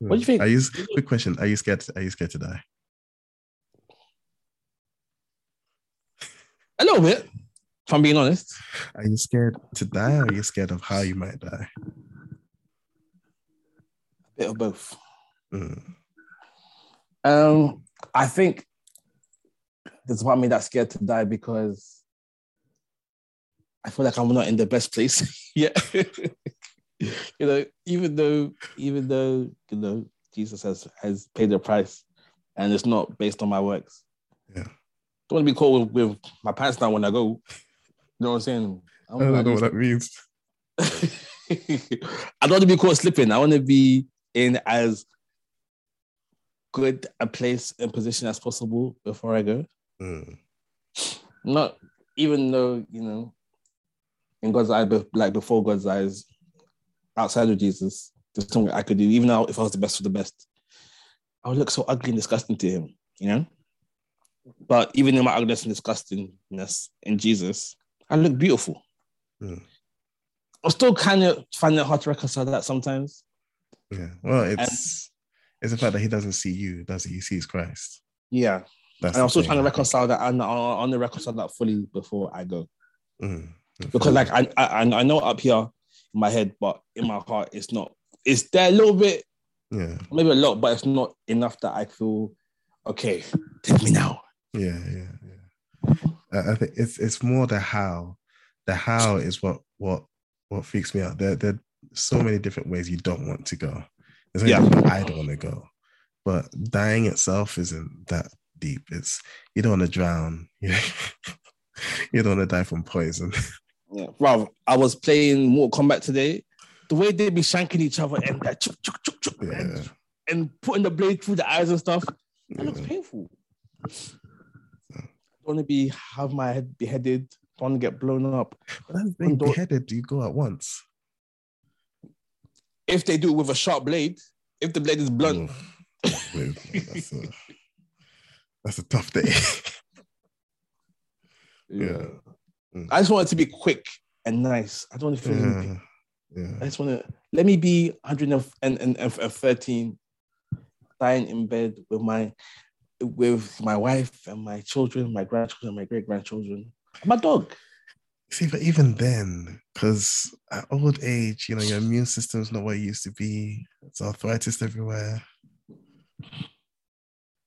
What do you think? Are you, quick question. Are you scared? Are you scared to die? A little bit, if I'm being honest. Are you scared to die, or are you scared of how you might die? A bit of both. Mm. Um, I think there's part of me that's scared to die because I feel like I'm not in the best place yet. You know, even though, even though, you know, Jesus has, has paid the price, and it's not based on my works. Yeah, don't want to be caught with, with my pants down when I go. You know what I'm saying? I'm, I don't I know just, what that means. I don't want to be caught slipping. I want to be in as good a place and position as possible before I go. Mm. Not even though, you know, in God's eye, like before God's eyes, outside of Jesus, there's something I could do. Even now, if I was the best of the best, I would look so ugly and disgusting to him, you know? But even in my ugliness and disgustingness in Jesus, I look beautiful. Mm. I still kind of find it hard to reconcile that sometimes. Yeah, well, it's and, it's the fact that he doesn't see you, does he? He sees Christ. Yeah. That's and I'm still thing. trying to reconcile that, and I want to reconcile that fully before I go. Mm. Because, like, I, I, I know up here, my head, but in my heart, it's not. It's there a little bit, yeah, maybe a lot, but it's not enough that I feel okay. Take me now. Yeah, yeah, yeah. I, I think it's it's more the how. The how is what what what freaks me out. There there are so many different ways you don't want to go. There's yeah, I don't want to go, but dying itself isn't that deep. It's you don't want to drown. You don't want to die from poison. Yeah, bro, I was playing Mortal Kombat today. The way they be shanking each other and like chuk, chuk, chuk, chuk, yeah. and, and putting the blade through the eyes and stuff, that yeah. looks painful. I don't want to be have my head beheaded. Don't want to get blown up. But that's being beheaded. You go at once. If they do it with a sharp blade, if the blade is blunt, oh, that's, a, that's a tough day. yeah. yeah. I just want it to be quick and nice. I don't want to feel yeah, loopy. Yeah. I just want to... Let me be one hundred thirteen lying in bed with my with my wife and my children, my grandchildren, my great-grandchildren, and my dog. See, but even then, because at old age, you know, your immune system's not what it used to be. It's arthritis everywhere.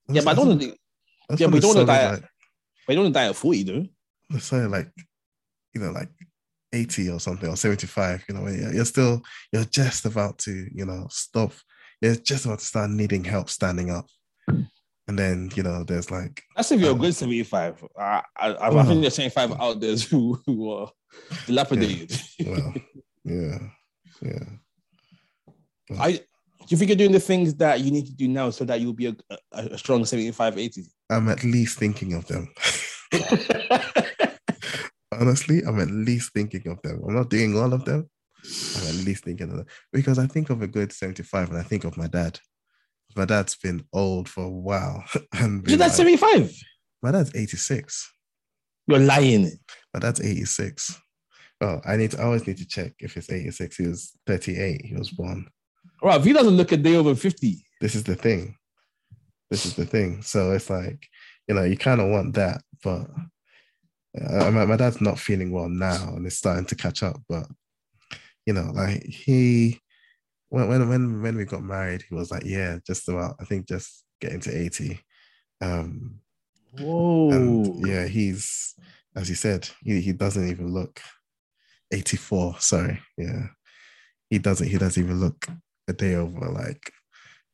That's, yeah, but I don't want to... Yeah, we don't want to die... Like, we don't want to die at forty, though. It's like... you know, like eighty or something, or seventy-five, you know, you're still, you're just about to, you know, stop. You're just about to start needing help standing up. And then, you know, there's like... That's if you're a good seventy-five. I, I, I well, think there's seventy-five out there who, who are dilapidated. Yeah. Well, yeah, yeah. Well. I, do you think you're doing the things that you need to do now so that you'll be a, a, a strong seventy-five, eighty? I'm at least thinking of them. Honestly, I'm at least thinking of them. I'm not doing all of them. I'm at least thinking of them. Because I think of a good seventy-five and I think of my dad. My dad's been old for a while. Your dad's seventy-five? My dad's eighty-six. You're lying. My dad's eighty-six. Oh, I need to, I always need to check if it's eighty-six. He was thirty-eight. He was born. Rob, he doesn't look a day over fifty. This is the thing. This is the thing. So it's like, you know, you kind of want that, but... Uh, my, my dad's not feeling well now and it's starting to catch up, but you know, like he when when when we got married, he was like, yeah, just about, I think, just getting to eighty. Um whoa. And yeah, he's, as you said, he, he doesn't even look eighty-four, sorry. Yeah, he doesn't he doesn't even look a day over like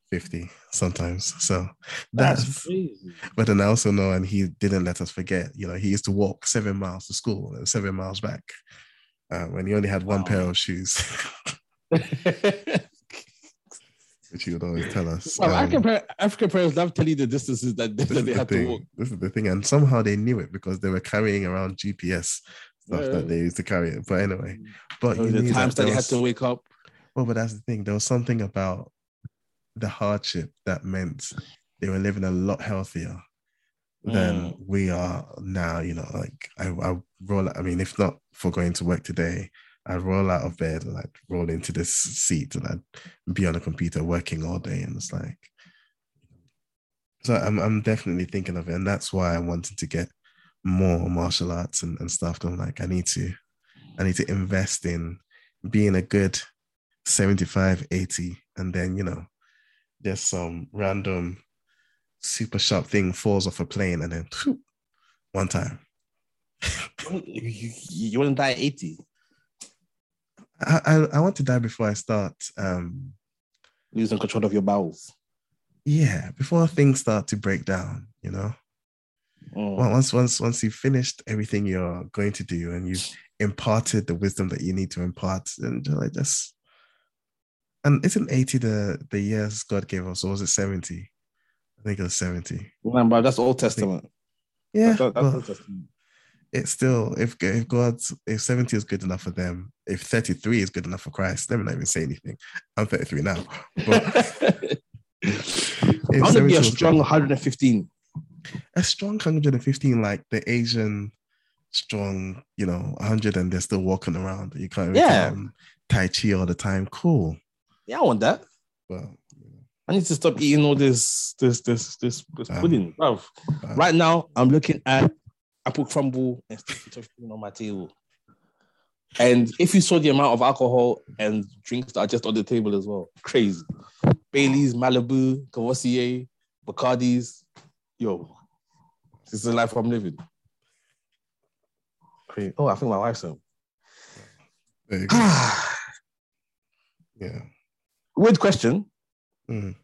fifty sometimes. So that's, that's crazy. But then I also know, and he didn't let us forget, you know, he used to walk seven miles to school and seven miles back um, and he only had one wow. pair of shoes which he would always tell us. Well, um, African, parents, African parents love telling you the distances that, that they have thing. to walk. This is the thing, and somehow they knew it because they were carrying around G P S stuff yeah. that they used to carry it. But anyway, but you the knew times that, that they was, had to wake up. Well, but that's the thing, there was something about the hardship that meant they were living a lot healthier than mm. we are now. You know, like I, I roll out, I mean, if not for going to work today, I roll out of bed and I roll into this seat and I'd be on a computer working all day. And it's like, so I'm I'm definitely thinking of it. And that's why I wanted to get more martial arts and, and stuff. I'm like, I need to, I need to invest in being a good seventy-five, eighty, and then, you know, there's some random super sharp thing falls off a plane and then whoop, one time. you, you want to die at eighty? I, I I want to die before I start um, losing control of your bowels. Yeah, before things start to break down, you know. Mm. Once once once you've finished everything you're going to do and you've imparted the wisdom that you need to impart, and like just and isn't eighty the, the years God gave us, or was it seventy? I think it was seventy. Remember, that's Old Testament. Yeah, that's, that's Old Testament. It's still, if if God's, if seventy is good enough for them, if thirty-three is good enough for Christ, let me not even say anything. I'm thirty-three now. But I'm going to be a strong one hundred fifteen. A strong one hundred fifteen, like the Asian strong, you know, one hundred, and they're still walking around. You can't yeah. even Tai Chi all the time. Cool. Yeah, I want that. Well, yeah. I need to stop eating all this, this, this, this, this um, pudding. Bro. Um, right now, I'm looking at apple crumble and stuff on my table. And if you saw the amount of alcohol and drinks that are just on the table as well, crazy. Bailey's, Malibu, Cavassier, Bacardi's. Yo, this is the life I'm living. Crazy. Oh, I think my wife's home. Yeah. Weird question. Mm.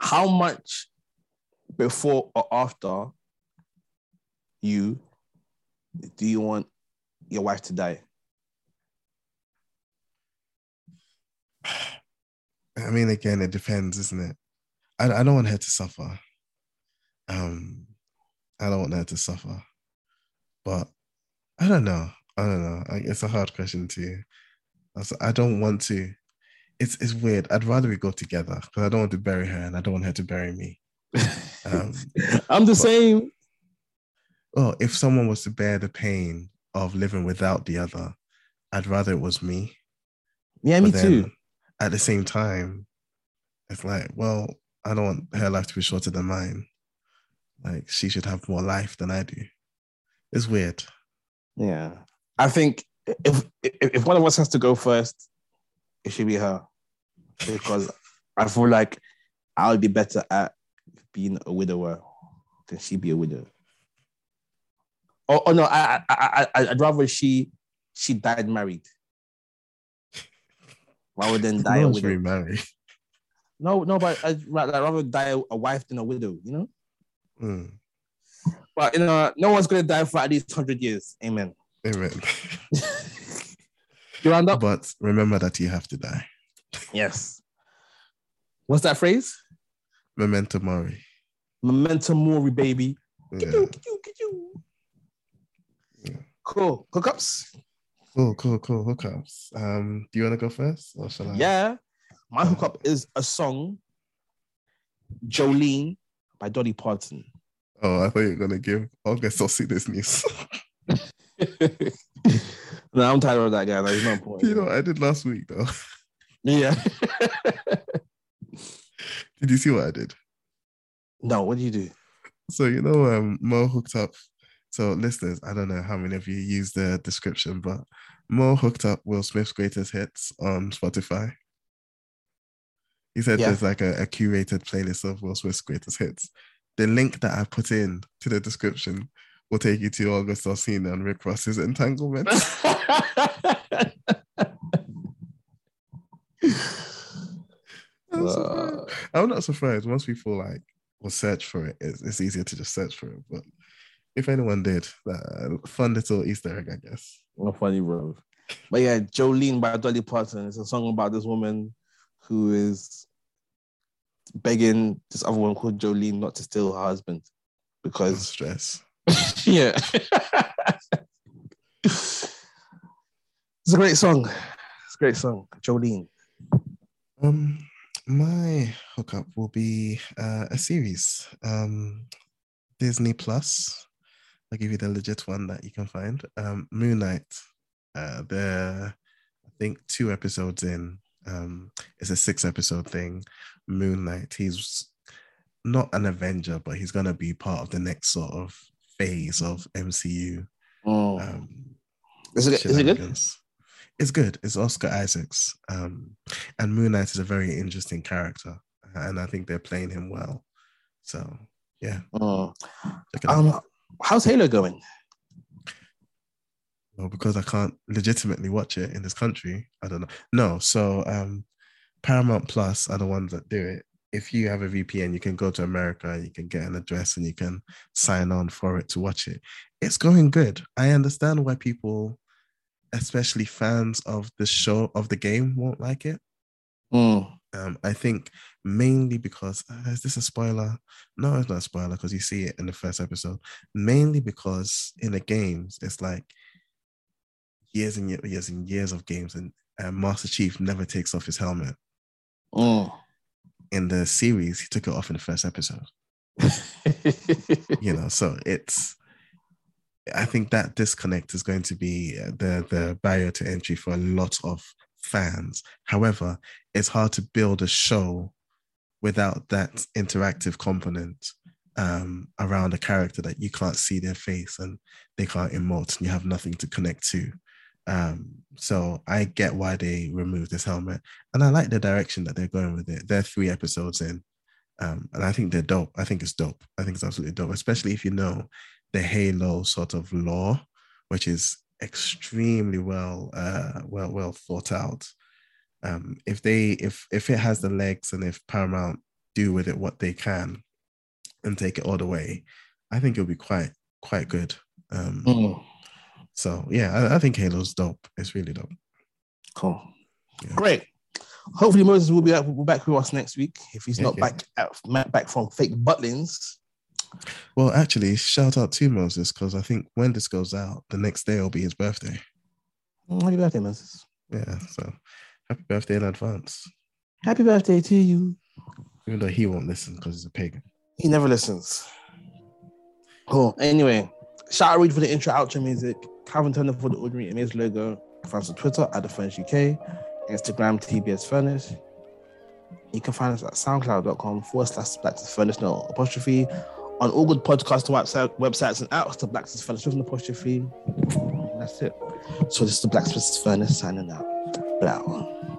How much before or after you do you want your wife to die? I mean, again, it depends, isn't it? I, I don't want her to suffer. Um, I don't want her to suffer. But I don't know. I don't know. It's a hard question to I don't want to. It's it's weird. I'd rather we go together because I don't want to bury her and I don't want her to bury me. Um, I'm the but, same. Well, if someone was to bear the pain of living without the other, I'd rather it was me. Yeah, me too. At the same time, it's like, well, I don't want her life to be shorter than mine. Like, she should have more life than I do. It's weird. Yeah. I think if if, if one of us has to go first, it should be her. Because I feel like I would be better at being a widower than she be a widow. Oh, oh no, I, I, I, I'd rather she she died married. Rather than die no, a widow. Remarried. No, no, but I'd rather die a wife than a widow, you know? Mm. But, you know, no one's going to die for at least one hundred years. Amen. Amen. You round up? But remember that you have to die. Yes. What's that phrase? Memento Mori. Memento Mori, baby. Yeah. Ka-doo, ka-doo, ka-doo. Yeah. Cool. Hookups? Cool, cool, cool. Hookups. Um, do you want to go first? Or shall I? Yeah. My hookup is a song, Jolene by Dolly Parton. Oh, I thought you were going to give August or see this news. No, I'm tired of that guy. Like, no point. You know, I did last week, though. Yeah. Did you see what I did? No, what did you do? So, you know, um, Mo hooked up. So, listeners, I don't know how many of you use the description, but Mo hooked up Will Smith's greatest hits on Spotify. He said yeah. there's like a, a curated playlist of Will Smith's greatest hits. The link that I put in to the description will take you to August Alsina and Rick Ross's entanglement. I'm, uh, I'm not surprised. Once people like will search for it, it's, it's easier to just search for it. But if anyone did, uh, fun little Easter egg, I guess. Well, funny, bro. But yeah, Jolene by Dolly Parton. It's a song about this woman who is begging this other one called Jolene not to steal her husband because stress. Yeah. It's a great song. It's a great song. Jolene. Um, my hookup will be uh, a series. Um, Disney Plus. I'll give you the legit one that you can find. Um, Moon Knight. Uh, they're, I think, two episodes in. Um, it's a six episode thing. Moon Knight. He's not an Avenger, but he's going to be part of the next sort of phase of M C U. Oh. Um, is it, is it good? It's good. It's Oscar Isaacs. Um, and Moon Knight is a very interesting character, and I think they're playing him well. So, yeah. Oh. Um, how's Halo going? Well, because I can't legitimately watch it in this country, I don't know. No, so um, Paramount Plus are the ones that do it. If you have a V P N, you can go to America, you can get an address, and you can sign on for it to watch it. It's going good. I understand why people, especially fans of the show, of the game, won't like it. Mm. Um, I think mainly because, uh, is this a spoiler? No, it's not a spoiler because you see it in the first episode. Mainly because in the games, it's like, years and years and years of games, and uh, Master Chief never takes off his helmet. Oh. In the series, he took it off in the first episode. You know, so it's, I think that disconnect is going to be the, the barrier to entry for a lot of fans. However, it's hard to build a show without that interactive component um, around a character that you can't see their face and they can't emote and you have nothing to connect to. Um, so I get why they removed this helmet, and I like the direction that they're going with it. They're three episodes in, um, and I think they're dope. I think it's dope. I think it's absolutely dope, especially if you know the Halo sort of lore, which is extremely well, uh, well, well thought out. Um, if they, if if it has the legs, and if Paramount do with it what they can, and take it all the way, I think it'll be quite, quite good. Um, mm. So, yeah, I, I think Halo's dope. It's really dope. Cool. Yeah. Great. Hopefully Moses will be up, will back with us next week if he's yeah, not yeah. back at, back from fake Butlins. Well, actually, shout out to Moses, because I think when this goes out, the next day will be his birthday. Happy birthday, Moses. Yeah, so happy birthday in advance. Happy birthday to you. Even though he won't listen because he's a pig. He never listens. Cool. Anyway, shout out Reed for the intro, outro music. Calvin Turner for the Ordinary Amaze logo. Find us on Twitter at The Furnace U K, Instagram T B S Furnace. You can find us at soundcloud.com forward slash Blackest Furnace, no apostrophe. On all good podcast website, websites and apps, The Blackest Furnace with an apostrophe. And that's it. So this is The Blackest Furnace signing out. Blah.